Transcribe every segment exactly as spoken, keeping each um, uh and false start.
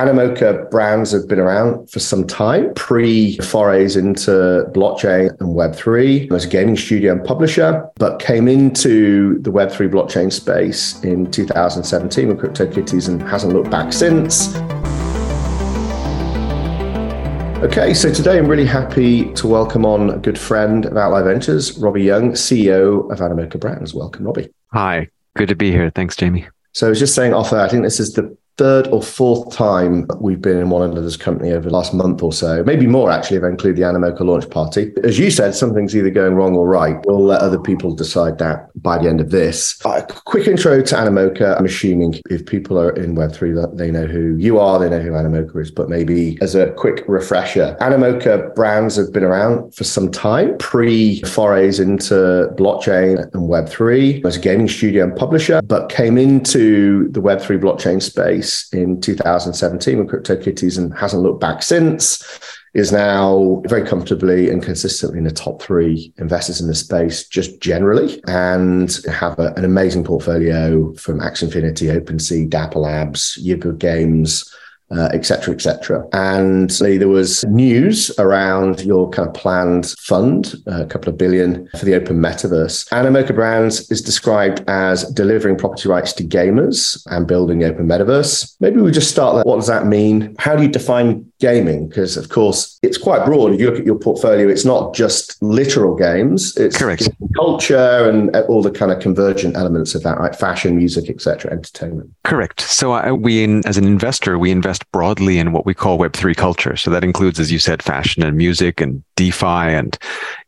Animoca Brands have been around for some time, pre-forays into blockchain and web three as a gaming studio and publisher, but came into the web three blockchain space in two thousand seventeen with CryptoKitties and hasn't looked back since. Okay, so today I'm really happy to welcome on a good friend of Outlier Ventures, Robbie Young, C E O of Animoca Brands. Welcome, Robbie. Hi, good to be here. Thanks, Jamie. So I was just saying off air, I think this is the third or fourth time we've been in one another's company over the last month or so, maybe more actually if I include the Animoca launch party. As you said, something's either going wrong or right. We'll let other people decide that by the end of this. A quick intro to Animoca. I'm assuming if people are in web three, they know who you are, they know who Animoca is, but maybe as a quick refresher, Animoca Brands have been around for some time, pre-forays into blockchain and web three as a gaming studio and publisher, but came into the web three blockchain space in two thousand seventeen with CryptoKitties and hasn't looked back since, is now very comfortably and consistently in the top three investors in the space just generally, and have a, an amazing portfolio from Axie Infinity, OpenSea, Dapper Labs, Yuga Games, Uh, et cetera, et cetera. And so there was news around your kind of planned fund, a couple of billion for the Open Metaverse. Animoca Brands is described as delivering property rights to gamers and building the Open Metaverse. Maybe we just start there. What does that mean? How do you define gaming? Because, of course, it's quite broad. If you look at your portfolio, it's not just literal games. It's Correct. Culture and all the kind of convergent elements of that, right? Fashion, music, et cetera, entertainment. Correct. So uh, we, in, as an investor, we invest broadly in what we call web three culture. So that includes, as you said, fashion and music and DeFi and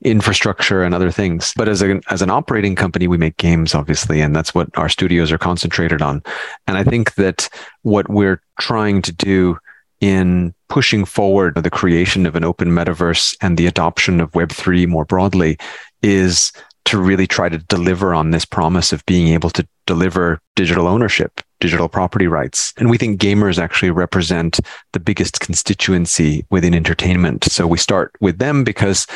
infrastructure and other things. But as, a, as an operating company, we make games, obviously, and that's what our studios are concentrated on. And I think that what we're trying to do in pushing forward the creation of an open metaverse and the adoption of web three more broadly is to really try to deliver on this promise of being able to deliver digital ownership, digital property rights. And we think gamers actually represent the biggest constituency within entertainment. So we start with them because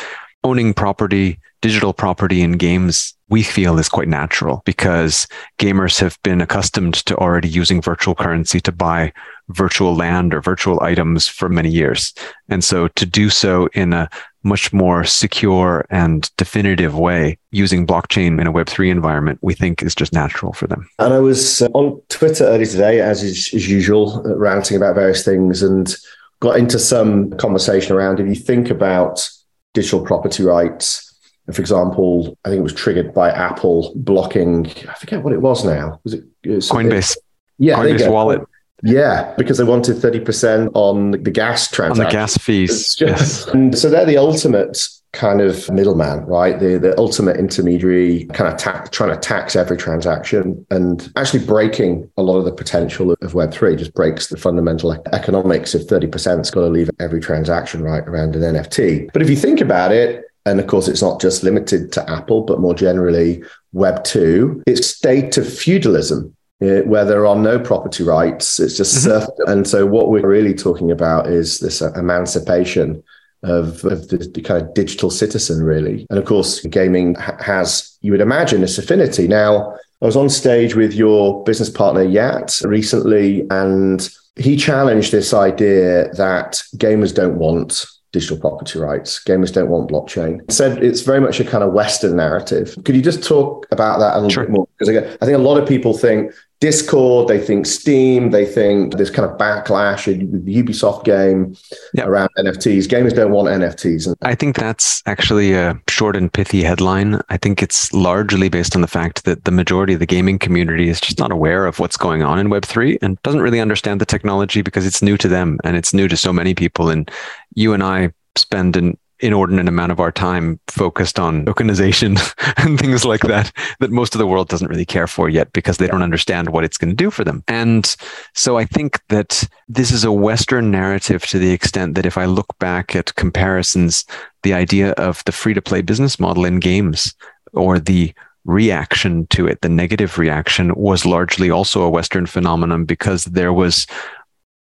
owning property, digital property in games, we feel is quite natural because gamers have been accustomed to already using virtual currency to buy virtual land or virtual items for many years. And so to do so in a much more secure and definitive way using blockchain in a web three environment, we think is just natural for them. And I was on Twitter earlier today, as is, as usual, ranting about various things and got into some conversation around, if you think about digital property rights, and for example, I think it was triggered by Apple blocking, I forget what it was now. Was it, it was Coinbase? Yeah, Coinbase wallet. Yeah, because they wanted thirty percent on the gas transaction. On the gas fees. Just, yes. And so they're the ultimate kind of middleman, right? The the ultimate intermediary, kind of ta- trying to tax every transaction and actually breaking a lot of the potential of web three, just breaks the fundamental economics of thirty percent is going to leave every transaction right around an N F T. But if you think about it, and of course, it's not just limited to Apple, but more generally, web two, it's state of feudalism, where there are no property rights, it's just serfdom. And so what we're really talking about is this emancipation of, of the, the kind of digital citizen, really. And of course, gaming ha- has, you would imagine, this affinity. Now, I was on stage with your business partner, Yat, recently, and he challenged this idea that gamers don't want digital property rights. Gamers don't want blockchain. It said it's very much a kind of Western narrative. Could you just talk about that a little Sure. bit more? Because again, I think a lot of people think Discord, they think Steam, they think this kind of backlash in the Ubisoft game Yep. around N F Ts. Gamers don't want N F Ts. I think that's actually a short and pithy headline. I think it's largely based on the fact that the majority of the gaming community is just not aware of what's going on in web three and doesn't really understand the technology because it's new to them and it's new to so many people. And you and I spend an inordinate amount of our time focused on tokenization and things like that, that most of the world doesn't really care for yet because they don't understand what it's going to do for them. And so I think that this is a Western narrative to the extent that if I look back at comparisons, the idea of the free-to-play business model in games or the reaction to it, the negative reaction, was largely also a Western phenomenon because there was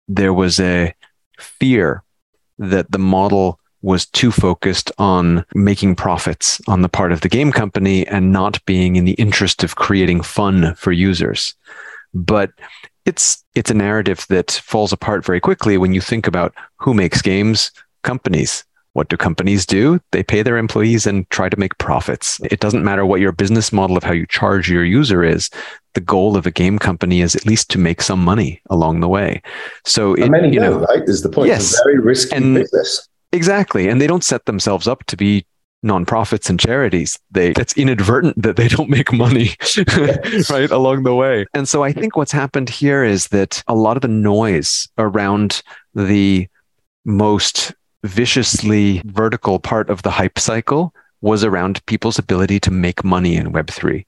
there was a fear that the model was too focused on making profits on the part of the game company and not being in the interest of creating fun for users. But it's it's a narrative that falls apart very quickly when you think about who makes games. Companies. What do companies do? They pay their employees and try to make profits. It doesn't matter what your business model of how you charge your user is. The goal of a game company is at least to make some money along the way. So, it, many you know, know, right? Is the point? Yes, it's a very risky and, business. Exactly, and they don't set themselves up to be nonprofits and charities. They it's inadvertent that they don't make money right along the way. And so, I think what's happened here is that a lot of the noise around the most viciously vertical part of the hype cycle was around people's ability to make money in Web three,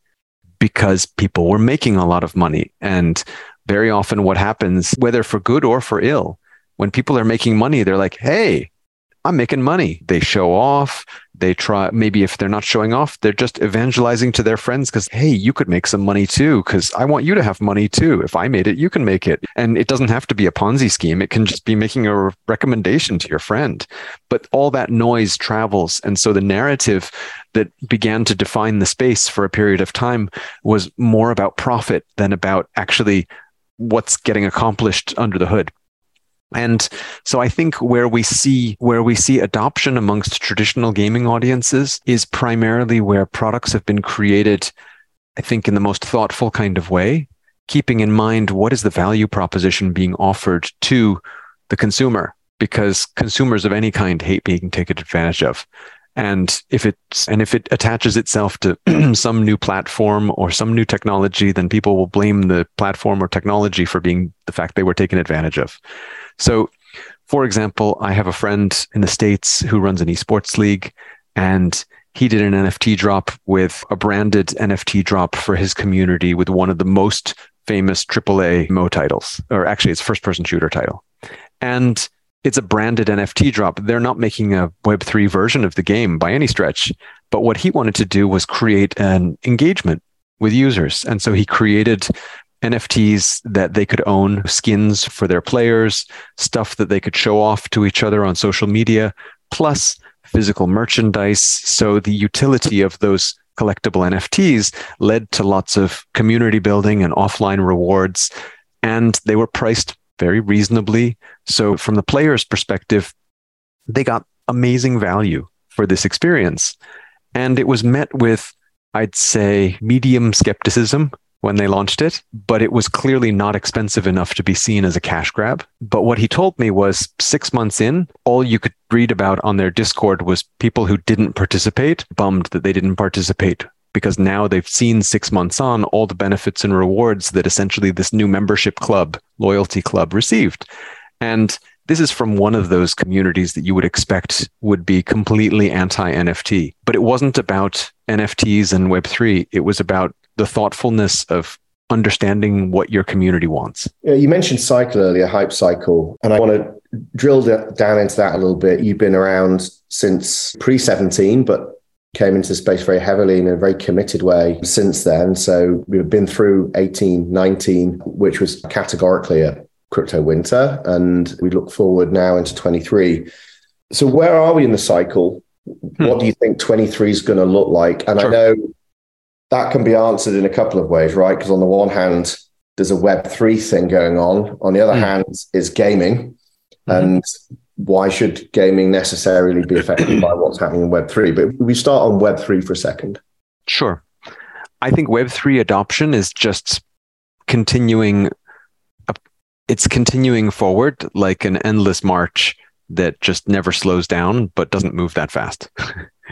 because people were making a lot of money. And very often what happens, whether for good or for ill, when people are making money, they're like, hey, I'm making money. They show off. They try, maybe if they're not showing off, they're just evangelizing to their friends because, hey, you could make some money too, because I want you to have money too. If I made it, you can make it. And it doesn't have to be a Ponzi scheme. It can just be making a recommendation to your friend. But all that noise travels. And so the narrative that began to define the space for a period of time was more about profit than about actually what's getting accomplished under the hood. And so I think where we see where we see adoption amongst traditional gaming audiences is primarily where products have been created, I think, in the most thoughtful kind of way, keeping in mind what is the value proposition being offered to the consumer, because consumers of any kind hate being taken advantage of. And if it's and if it attaches itself to some new platform or some new technology, then people will blame the platform or technology for being the fact they were taken advantage of. So, for example, I have a friend in the States who runs an esports league, and he did an N F T drop with a branded N F T drop for his community with one of the most famous triple A M M O titles, or actually it's first-person shooter title. And it's a branded N F T drop. They're not making a Web three version of the game by any stretch. But what he wanted to do was create an engagement with users. And so he created N F Ts that they could own, skins for their players, stuff that they could show off to each other on social media, plus physical merchandise. So the utility of those collectible N F Ts led to lots of community building and offline rewards. And they were priced very reasonably. So from the player's perspective, they got amazing value for this experience. And it was met with, I'd say, medium skepticism when they launched it, but it was clearly not expensive enough to be seen as a cash grab. But what he told me was six months in, all you could read about on their Discord was people who didn't participate, bummed that they didn't participate, because now they've seen six months on all the benefits and rewards that essentially this new membership club, loyalty club, received. And this is from one of those communities that you would expect would be completely anti-N F T. But it wasn't about N F Ts and Web three. It was about the thoughtfulness of understanding what your community wants. You mentioned cycle earlier, hype cycle, and I want to drill down into that a little bit. You've been around since pre seventeen, but came into the space very heavily in a very committed way since then. So we've been through eighteen, nineteen, which was categorically a crypto winter. And we look forward now into twenty-three. So where are we in the cycle? Hmm. What do you think twenty-three is going to look like? And sure. I know that can be answered in a couple of ways, right? Because on the one hand, there's a Web three thing going on. On the other hmm. hand, is gaming. Hmm. And why should gaming necessarily be affected by what's happening in Web three? But we start on Web three for a second. Sure. I think Web three adoption is just continuing. It's continuing forward like an endless march that just never slows down, but doesn't move that fast.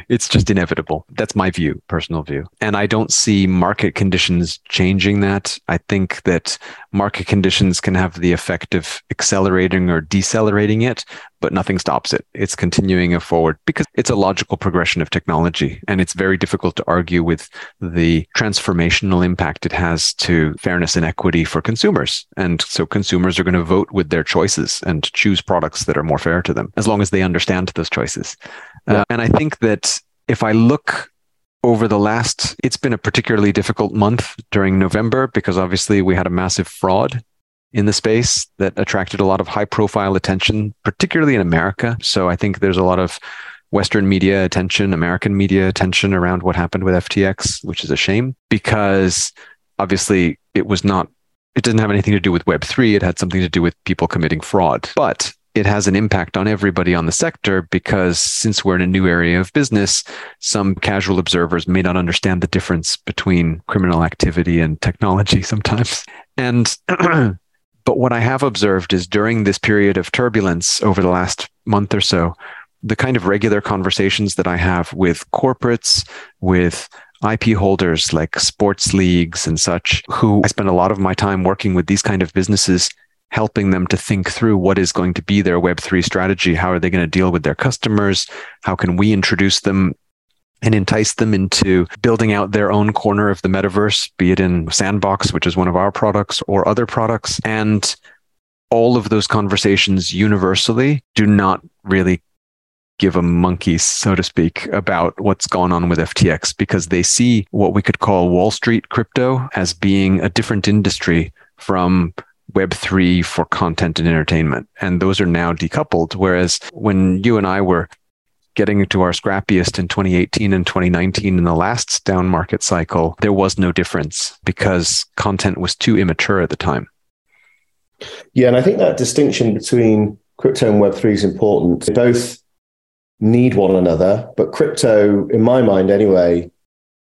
It's just inevitable. That's my view, personal view. And I don't see market conditions changing that. I think that market conditions can have the effect of accelerating or decelerating it, but nothing stops it. It's continuing it forward because it's a logical progression of technology. And it's very difficult to argue with the transformational impact it has to fairness and equity for consumers. And so consumers are going to vote with their choices and choose products that are more fair to them, as long as they understand those choices. Uh, and I think that if I look over the last, it's been a particularly difficult month during November, because obviously we had a massive fraud in the space that attracted a lot of high profile attention, particularly in America. So I think there's a lot of Western media attention, American media attention around what happened with F T X, which is a shame because obviously it was not It doesn't have anything to do with Web three. It had something to do with people committing fraud. But it has an impact on everybody on the sector, because since we're in a new area of business, some casual observers may not understand the difference between criminal activity and technology sometimes. And but what I have observed is during this period of turbulence over the last month or so, the kind of regular conversations that I have with corporates, with I P holders like sports leagues and such, who I spend a lot of my time working with these kind of businesses, helping them to think through what is going to be their Web three strategy. How are they going to deal with their customers? How can we introduce them and entice them into building out their own corner of the metaverse, be it in Sandbox, which is one of our products, or other products? And all of those conversations universally do not really give a monkey, so to speak, about what's gone on with F T X, because they see what we could call Wall Street crypto as being a different industry from Web three for content and entertainment. And those are now decoupled. Whereas when you and I were getting to our scrappiest in twenty eighteen and twenty nineteen in the last down market cycle, there was no difference because content was too immature at the time. Yeah, and I think that distinction between crypto and Web three is important. They both need one another, but crypto, in my mind anyway,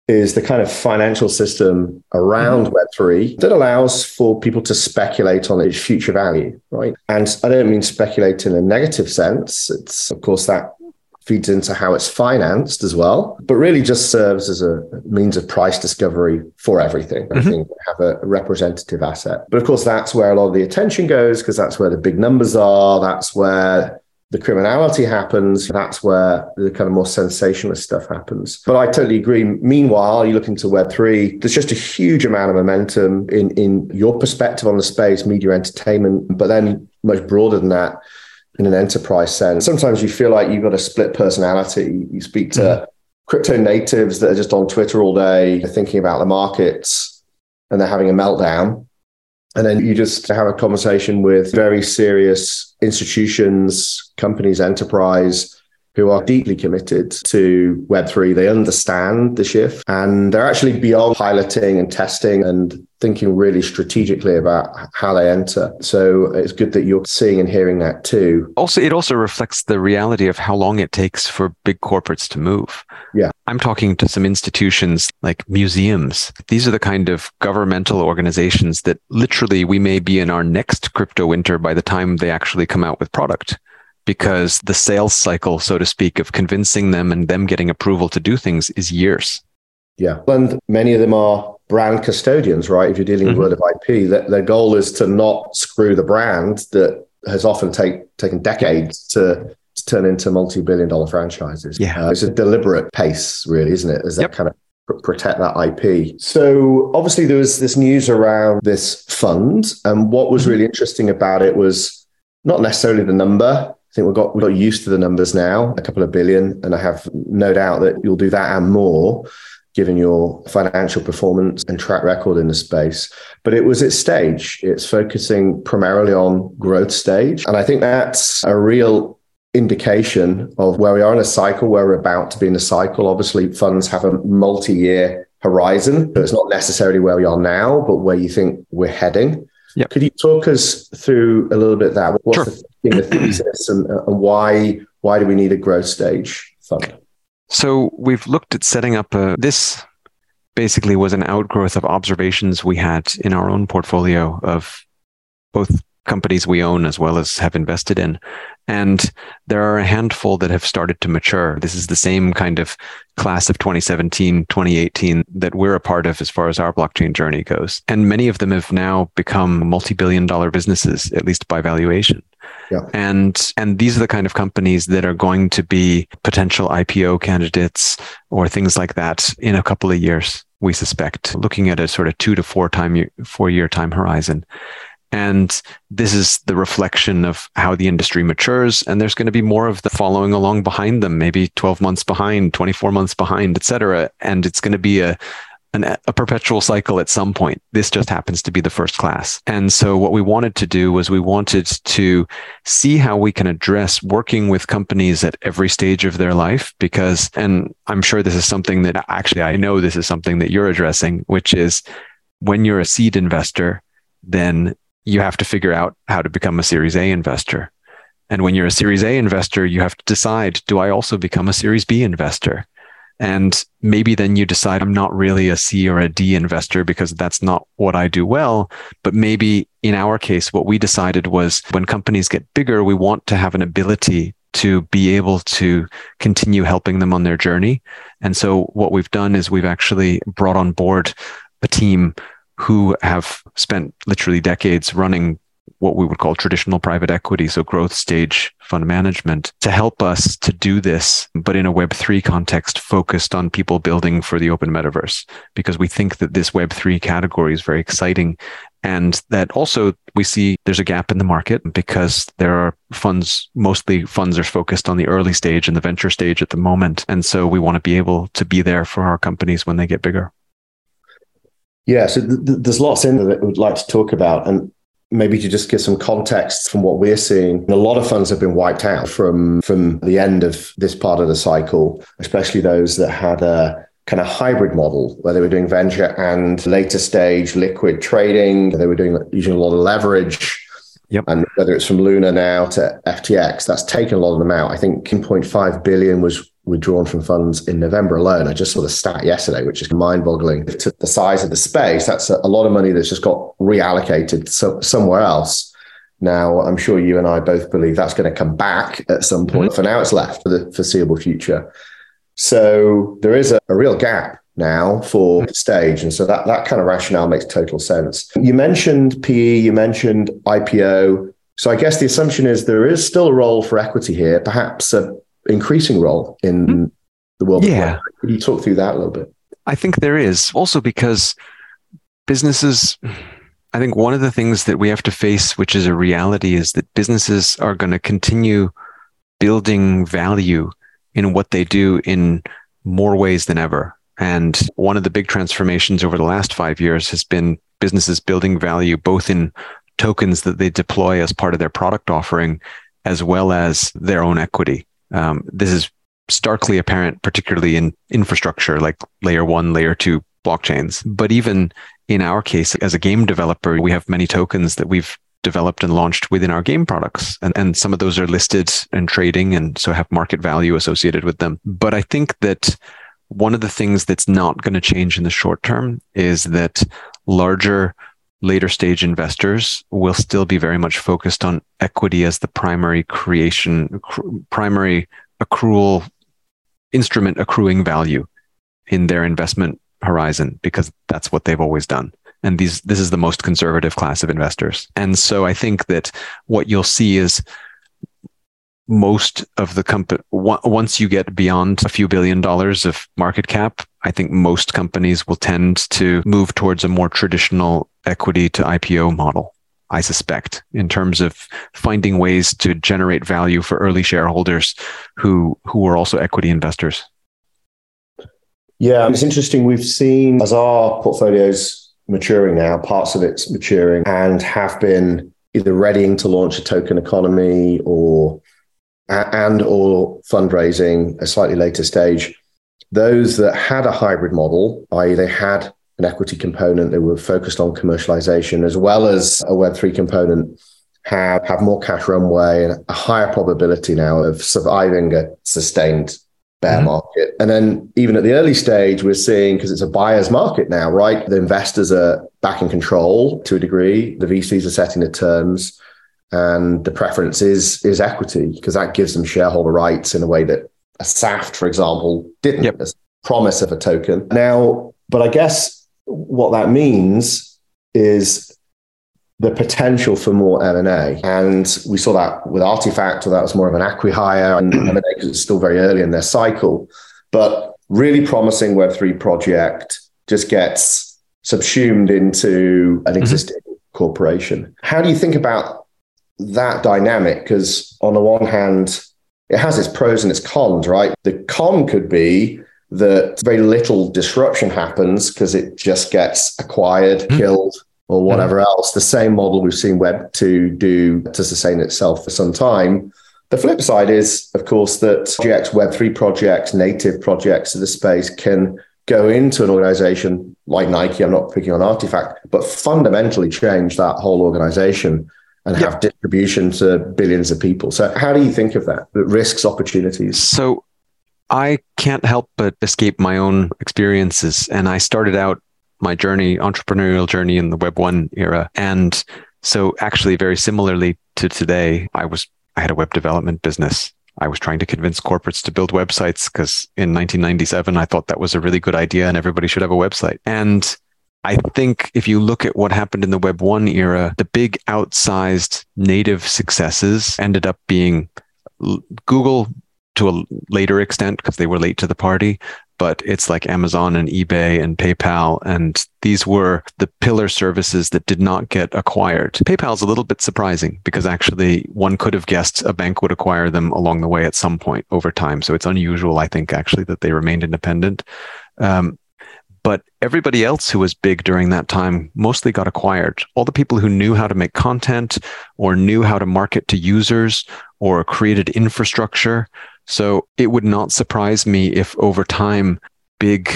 is the kind of financial system around mm-hmm. Web three that allows for people to speculate on its future value, right? And I don't mean speculate in a negative sense. It's, of course, that feeds into how it's financed as well, but really just serves as a means of price discovery for everything. Mm-hmm. I think we have a representative asset. But of course, that's where a lot of the attention goes, because that's where the big numbers are. That's where the criminality happens. That's where the kind of more sensationalist stuff happens. But I totally agree. Meanwhile, you look into Web three, there's just a huge amount of momentum in, in your perspective on the space, media, entertainment, but then much broader than that in an enterprise sense. Sometimes you feel like you've got a split personality. You speak to mm-hmm. crypto natives that are just on Twitter all day, thinking about the markets, and they're having a meltdown. And then you just have a conversation with very serious institutions, companies, enterprise, who are deeply committed to Web three. They understand the shift, and they're actually beyond piloting and testing and thinking really strategically about how they enter. So it's good that you're seeing and hearing that too. Also, it also reflects the reality of how long it takes for big corporates to move. Yeah. I'm talking to some institutions like museums. These are the kind of governmental organizations that literally we may be in our next crypto winter by the time they actually come out with product. Because the sales cycle, so to speak, of convincing them and them getting approval to do things is years. Yeah. And many of them are brand custodians, right? If you're dealing mm-hmm. with a word of I P, that their goal is to not screw the brand that has often take, taken decades to, to turn into multi-billion dollar franchises. Yeah. Uh, it's a deliberate pace, really, isn't it? Is that yep. kind of protect that I P. So obviously there was this news around this fund. And what was mm-hmm. really interesting about it was not necessarily the number. I think we've got, we've got used to the numbers now, a couple of billion, and I have no doubt that you'll do that and more, given your financial performance and track record in the space. But it was its stage. It's focusing primarily on growth stage. And I think that's a real indication of where we are in a cycle, where we're about to be in a cycle. Obviously, funds have a multi-year horizon. So it's not necessarily where we are now, but where you think we're heading. Yep. Could you talk us through a little bit of that? What's sure. the, you know, thesis and, and why why do we need a growth stage fund? So we've looked at setting up a, this basically was an outgrowth of observations we had in our own portfolio of both companies we own as well as have invested in. And there are a handful that have started to mature. This is the same kind of class of twenty seventeen, twenty eighteen that we're a part of as far as our blockchain journey goes. And many of them have now become multi-billion dollar businesses, at least by valuation. Yeah. And, and these are the kind of companies that are going to be potential I P O candidates or things like that in a couple of years, we suspect, looking at a sort of two to four time, four year time horizon. And this is the reflection of how the industry matures. And there's going to be more of the following along behind them, maybe twelve months behind, twenty-four months behind, et cetera. And it's going to be a, an, a perpetual cycle at some point. This just happens to be the first class. And so what we wanted to do was we wanted to see how we can address working with companies at every stage of their life, because, and I'm sure this is something that actually, I know this is something that you're addressing, which is when you're a seed investor, then you have to figure out how to become a Series A investor. And when you're a Series A investor, you have to decide, do I also become a Series B investor? And maybe then you decide, I'm not really a C or a D investor because that's not what I do well. But maybe in our case, what we decided was when companies get bigger, we want to have an ability to be able to continue helping them on their journey. And so what we've done is we've actually brought on board a team who have spent literally decades running what we would call traditional private equity, so growth stage fund management, to help us to do this, but in a Web three context focused on people building for the open metaverse, because we think that this Web three category is very exciting. And that also we see there's a gap in the market because there are funds, mostly funds are focused on the early stage and the venture stage at the moment. And so we want to be able to be there for our companies when they get bigger. Yeah, so th- th- there's lots in there that we'd like to talk about. And maybe to just give some context from what we're seeing, a lot of funds have been wiped out from, from the end of this part of the cycle, especially those that had a kind of hybrid model where they were doing venture and later stage liquid trading. They were doing using a lot of leverage. Yep. And whether it's from Luna now to F T X, that's taken a lot of them out. I think one point five billion was withdrawn from funds in November alone. I just saw the stat yesterday, which is mind-boggling. To the size of the space, that's a lot of money that's just got reallocated so, somewhere else. Now, I'm sure you and I both believe that's going to come back at some point. Mm-hmm. For now, it's left for the foreseeable future. So there is a, a real gap now for stage. And so that, that kind of rationale makes total sense. You mentioned P E, you mentioned I P O. So I guess the assumption is there is still a role for equity here, perhaps an increasing role in the world. Yeah. Could you talk through that a little bit? I think there is. Also because businesses, I think one of the things that we have to face, which is a reality, is that businesses are going to continue building value in what they do in more ways than ever. And one of the big transformations over the last five years has been businesses building value, both in tokens that they deploy as part of their product offering, as well as their own equity. Um, this is starkly apparent, particularly in infrastructure like layer one, layer two blockchains. But even in our case, as a game developer, we have many tokens that we've developed and launched within our game products. And, and some of those are listed and trading and so have market value associated with them. But I think that one of the things that's not going to change in the short term is that larger, later stage investors will still be very much focused on equity as the primary creation, primary accrual instrument accruing value in their investment horizon, because that's what they've always done. And these, this is the most conservative class of investors. And so I think that what you'll see is most of the company, once you get beyond a few billion dollars of market cap, I think most companies will tend to move towards a more traditional equity to I P O model, I suspect, in terms of finding ways to generate value for early shareholders who, who are also equity investors. Yeah, it's interesting. We've seen as our portfolio's maturing now, parts of it's maturing and have been either readying to launch a token economy or and or fundraising a slightly later stage. Those that had a hybrid model, that is they had an equity component, they were focused on commercialization as well as a Web three component, have, have more cash runway and a higher probability now of surviving a sustained bear mm-hmm. market. And then even at the early stage, we're seeing, because it's a buyer's market now, right? The investors are back in control to a degree. The V Cs are setting the terms. And the preference is is equity, because that gives them shareholder rights in a way that a SAFT, for example, didn't. Yep. As a promise of a token. Now, but I guess what that means is the potential for more M and A. And we saw that with Artifact, or that was more of an acqui-hire and M and A because it's still very early in their cycle. But really promising Web three project just gets subsumed into an existing mm-hmm. corporation. How do you think about that dynamic? Because on the one hand, it has its pros and its cons, right? The con could be that very little disruption happens because it just gets acquired, mm-hmm. killed, or whatever mm-hmm. else. The same model we've seen Web two do to sustain itself for some time. The flip side is, of course, that projects, Web three projects, native projects to the space can go into an organization like Nike, I'm not picking on Artifact, but fundamentally change that whole organization and have yep. distribution to billions of people. So how do you think of that? The risks, opportunities? So I can't help but escape my own experiences. And I started out my journey, entrepreneurial journey in the Web one era. And so actually very similarly to today, I was I had a web development business. I was trying to convince corporates to build websites because in nineteen ninety-seven, I thought that was a really good idea and everybody should have a website. And I think if you look at what happened in the Web one era, the big outsized native successes ended up being Google to a later extent because they were late to the party. But it's like Amazon and eBay and PayPal. And these were the pillar services that did not get acquired. PayPal is a little bit surprising because actually one could have guessed a bank would acquire them along the way at some point over time. So it's unusual, I think, actually, that they remained independent. Um, but everybody else who was big during that time mostly got acquired. All the people who knew how to make content or knew how to market to users or created infrastructure. So it would not surprise me if over time, big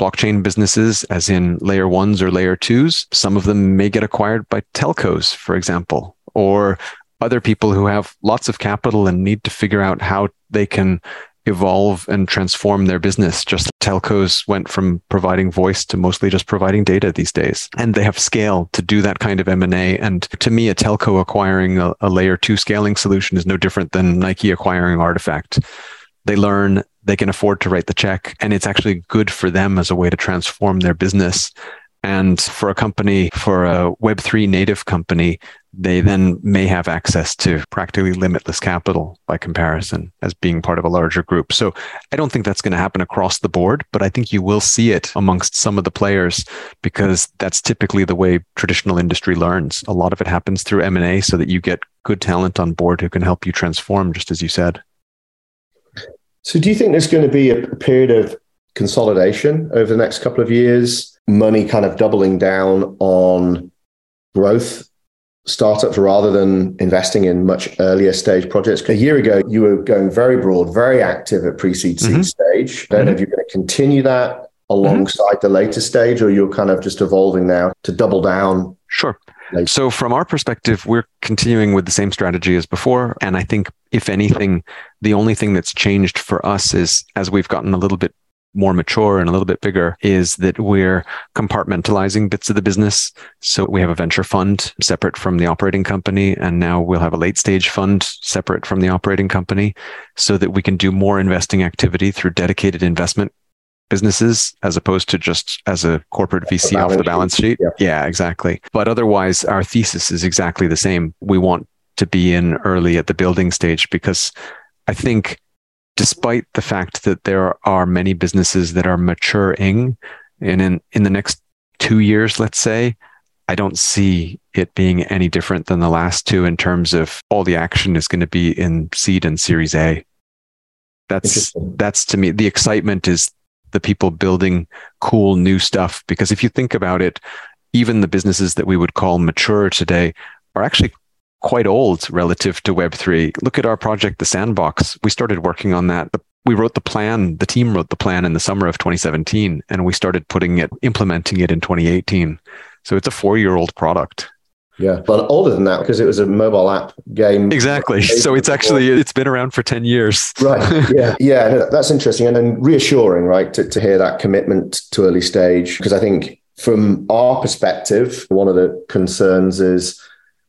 blockchain businesses, as in layer ones or layer twos, some of them may get acquired by telcos, for example, or other people who have lots of capital and need to figure out how they can evolve and transform their business. Just telcos went from providing voice to mostly just providing data these days. And they have scale to do that kind of M and A. And to me, a telco acquiring a, a layer two scaling solution is no different than Nike acquiring Artifact. They learn, they can afford to write the check, and it's actually good for them as a way to transform their business. And for a company, for a Web three native company, they then may have access to practically limitless capital by comparison as being part of a larger group. So I don't think that's going to happen across the board, but I think you will see it amongst some of the players because that's typically the way traditional industry learns. A lot of it happens through M and A so that you get good talent on board who can help you transform, just as you said. So do you think there's going to be a period of consolidation over the next couple of years, money kind of doubling down on growth startups rather than investing in much earlier stage projects? A year ago, you were going very broad, very active at pre-seed mm-hmm. seed stage. I don't mm-hmm. know if you're going to continue that alongside mm-hmm. the later stage, or you're kind of just evolving now to double down. Sure. Later. So from our perspective, we're continuing with the same strategy as before. And I think if anything, the only thing that's changed for us is as we've gotten a little bit more mature and a little bit bigger is that we're compartmentalizing bits of the business. So we have a venture fund separate from the operating company, and now we'll have a late stage fund separate from the operating company so that we can do more investing activity through dedicated investment businesses as opposed to just as a corporate V C off the balance sheet. Yeah. yeah, exactly. But otherwise, our thesis is exactly the same. We want to be in early at the building stage because I think despite the fact that there are many businesses that are maturing, and in, in the next two years, let's say, I don't see it being any different than the last two in terms of all the action is going to be in seed and Series A. That's, that's to me, the excitement is the people building cool new stuff. Because if you think about it, even the businesses that we would call mature today are actually quite old relative to Web three. Look at our project, the Sandbox. We started working on that. We wrote the plan, the team wrote the plan in the summer of twenty seventeen, and we started putting it, implementing it in twenty eighteen. So it's a four-year-old product. Yeah, but older than that because it was a mobile app game. Exactly. So it's actually, it's been around for ten years. Right. Yeah. Yeah. That's interesting. And then reassuring, right, to, to hear that commitment to early stage. Because I think from our perspective, one of the concerns is,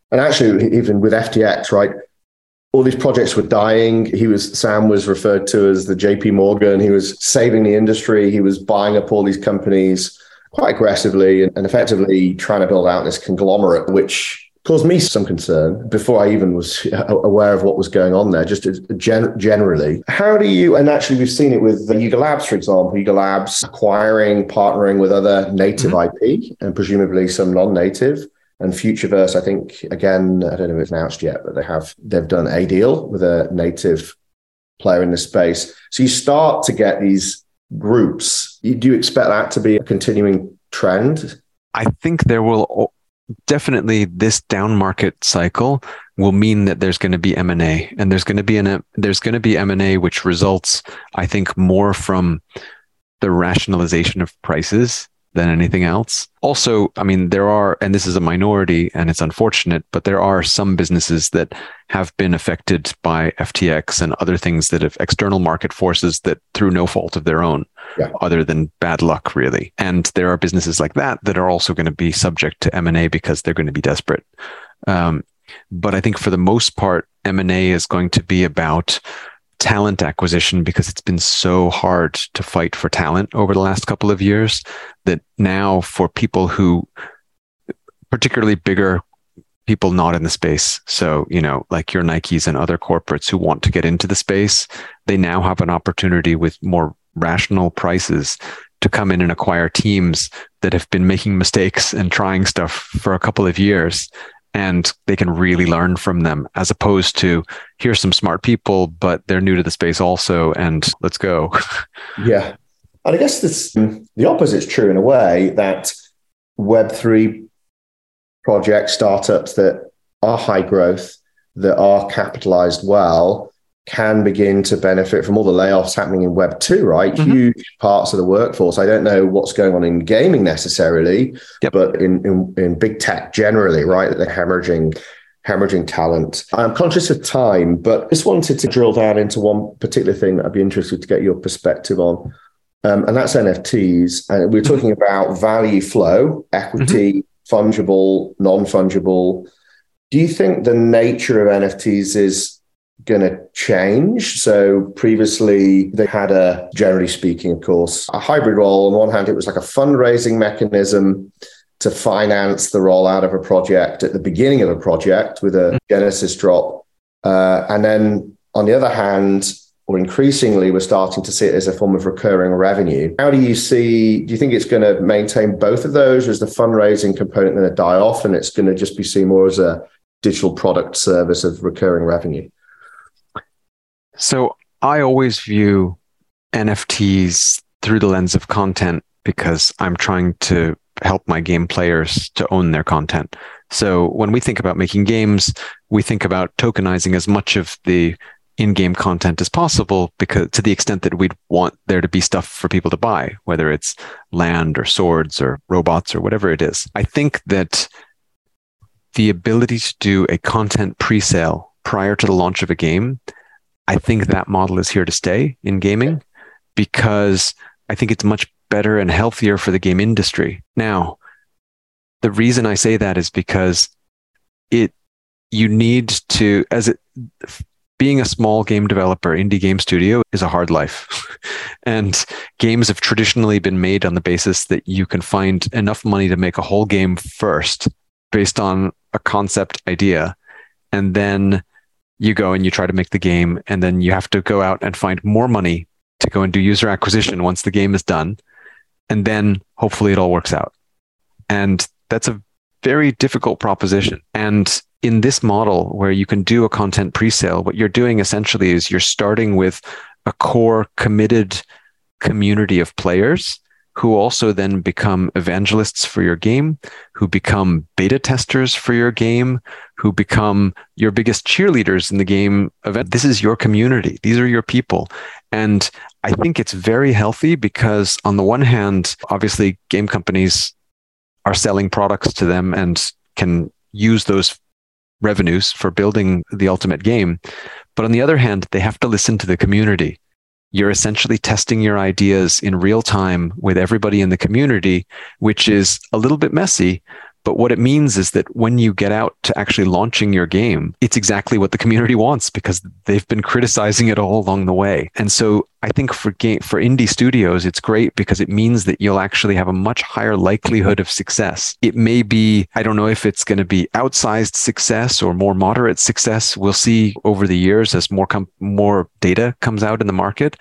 and actually, even with F T X, right, all these projects were dying. He was Sam was referred to as the J P Morgan. He was saving the industry. He was buying up all these companies quite aggressively and, and effectively trying to build out this conglomerate, which caused me some concern before I even was aware of what was going on there, just gen- generally. How do you, and actually we've seen it with Yuga Labs, for example, Yuga Labs acquiring, partnering with other native mm-hmm. I P and presumably some non-native. And Futureverse, I think, again, I don't know if it's announced yet, but they have, they've done a deal with a native player in the space. So you start to get these groups. Do you expect that to be a continuing trend? I think there will definitely, this down market cycle will mean that there's going to be M and A, and there's going to be an there's going to be M and A, which results, I think, more from the rationalization of prices than anything else. Also, I mean, there are, and this is a minority and it's unfortunate, but there are some businesses that have been affected by F T X and other things that have external market forces that through no fault of their own, yeah. other than bad luck, really. And there are businesses like that that are also going to be subject to M and A because they're going to be desperate. Um, but I think for the most part, M and A is going to be about talent acquisition, because it's been so hard to fight for talent over the last couple of years that now for people who, particularly bigger people not in the space, so, you know, like your Nikes and other corporates who want to get into the space, they now have an opportunity with more rational prices to come in and acquire teams that have been making mistakes and trying stuff for a couple of years. And they can really learn from them, as opposed to here's some smart people, but they're new to the space also, and let's go. Yeah. And I guess this, the opposite's true in a way, that Web three projects, startups that are high growth, that are capitalized well, can begin to benefit from all the layoffs happening in Web two, right? Mm-hmm. Huge parts of the workforce. I don't know what's going on in gaming necessarily, yep. but in, in in big tech generally, right? They're hemorrhaging, hemorrhaging talent. I'm conscious of time, but just wanted to drill down into one particular thing that I'd be interested to get your perspective on, um, and that's N F Ts. And we're talking about value flow, equity, mm-hmm. fungible, non-fungible. Do you think the nature of N F Ts is going to change? So previously they had a, generally speaking, of course, a hybrid role. On one hand, it was like a fundraising mechanism to finance the rollout of a project at the beginning of a project with a Genesis drop. Uh, and then on the other hand, or increasingly, we're starting to see it as a form of recurring revenue. How do you see, do you think it's going to maintain both of those? Or is the fundraising component going to die off and it's going to just be seen more as a digital product service of recurring revenue? So I always view N F Ts through the lens of content, because I'm trying to help my game players to own their content. So when we think about making games, we think about tokenizing as much of the in-game content as possible, because to the extent that we'd want there to be stuff for people to buy, whether it's land or swords or robots or whatever it is. I think that the ability to do a content pre-sale prior to the launch of a game, I think that model is here to stay in gaming, because I think it's much better and healthier for the game industry. Now, the reason I say that is because it, you need to, as it, being a small game developer, indie game studio is a hard life. And games have traditionally been made on the basis that you can find enough money to make a whole game first based on a concept idea. And then you go and you try to make the game, and then you have to go out and find more money to go and do user acquisition once the game is done. And then hopefully it all works out. And that's a very difficult proposition. And in this model where you can do a content presale, what you're doing essentially is you're starting with a core committed community of players who also then become evangelists for your game, who become beta testers for your game, who become your biggest cheerleaders in the game event. This is your community. These are your people. And I think it's very healthy, because on the one hand, obviously game companies are selling products to them and can use those revenues for building the ultimate game. But on the other hand, they have to listen to the community. You're essentially testing your ideas in real time with everybody in the community, which is a little bit messy. But what it means is that when you get out to actually launching your game, it's exactly what the community wants, because they've been criticizing it all along the way. And so I think for game, for indie studios, it's great, because it means that you'll actually have a much higher likelihood of success. It may be, I don't know if it's going to be outsized success or more moderate success. We'll see over the years as more com- more data comes out in the market.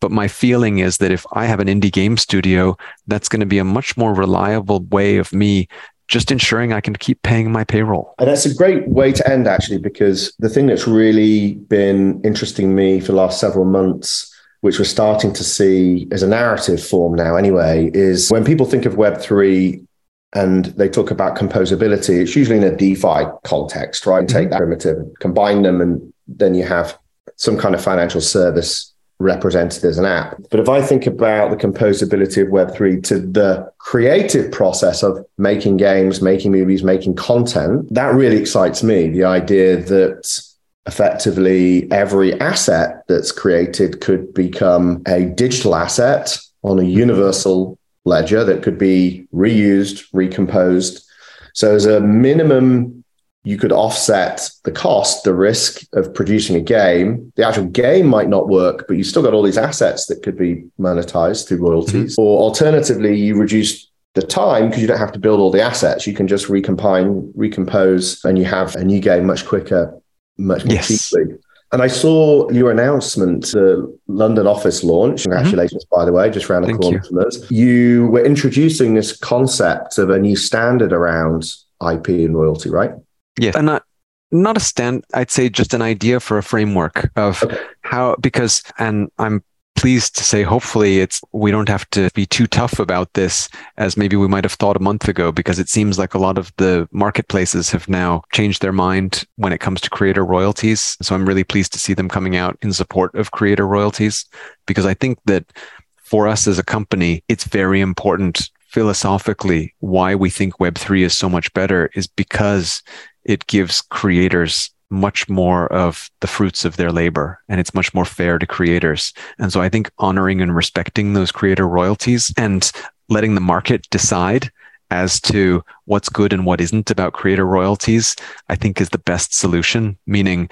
But my feeling is that if I have an indie game studio, that's going to be a much more reliable way of me just ensuring I can keep paying my payroll. And that's a great way to end, actually, because the thing that's really been interesting me for the last several months, which we're starting to see as a narrative form now anyway, is when people think of Web three and they talk about composability, it's usually in a DeFi context, right? Mm-hmm. Take that primitive, combine them, and then you have some kind of financial service represented as an app. But if I think about the composability of Web three to the creative process of making games, making movies, making content, that really excites me. The idea that effectively every asset that's created could become a digital asset on a universal ledger that could be reused, recomposed. So as a minimum, you could offset the cost, the risk of producing a game. The actual game might not work, but you still got all these assets that could be monetized through royalties. Mm-hmm. Or alternatively, you reduce the time because you don't have to build all the assets. You can just recombine, recompose, and you have a new game much quicker, much more yes. cheaply. And I saw your announcement, the London office launch. Congratulations, mm-hmm. by the way, just around the Thank corner from us. You were introducing this concept of a new standard around I P and royalty, right? Yeah. And not, not a stand, I'd say just an idea for a framework of okay. how, because, and I'm pleased to say, hopefully it's, we don't have to be too tough about this as maybe we might have thought a month ago, because it seems like a lot of the marketplaces have now changed their mind when it comes to creator royalties. So I'm really pleased to see them coming out in support of creator royalties, because I think that for us as a company, it's very important philosophically why we think Web three is so much better is because it gives creators much more of the fruits of their labor, and it's much more fair to creators. And so I think honoring and respecting those creator royalties and letting the market decide as to what's good and what isn't about creator royalties, I think is the best solution. Meaning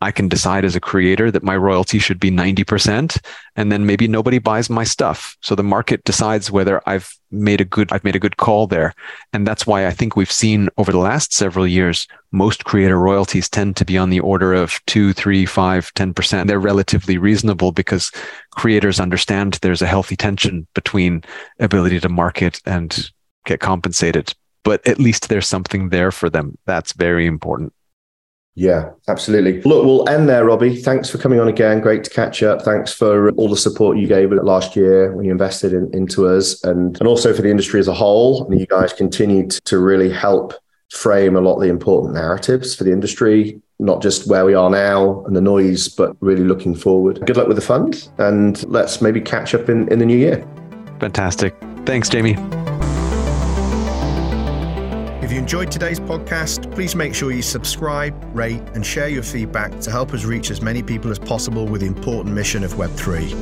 I can decide as a creator that my royalty should be ninety percent, and then maybe nobody buys my stuff. So the market decides whether I've made a good, I've made a good call there. And that's why I think we've seen over the last several years, most creator royalties tend to be on the order of two, three, five, ten percent. They're relatively reasonable because creators understand there's a healthy tension between ability to market and get compensated, but at least there's something there for them. That's very important. Yeah, absolutely. Look, we'll end there, Robbie. Thanks for coming on again. Great to catch up. Thanks for all the support you gave last year when you invested in, into us, and, and also for the industry as a whole. You guys continued to really help frame a lot of the important narratives for the industry, not just where we are now and the noise, but really looking forward. Good luck with the fund, and let's maybe catch up in, in the new year. Fantastic. Thanks, Jamie. If you enjoyed today's podcast, please make sure you subscribe, rate, and share your feedback to help us reach as many people as possible with the important mission of Web three.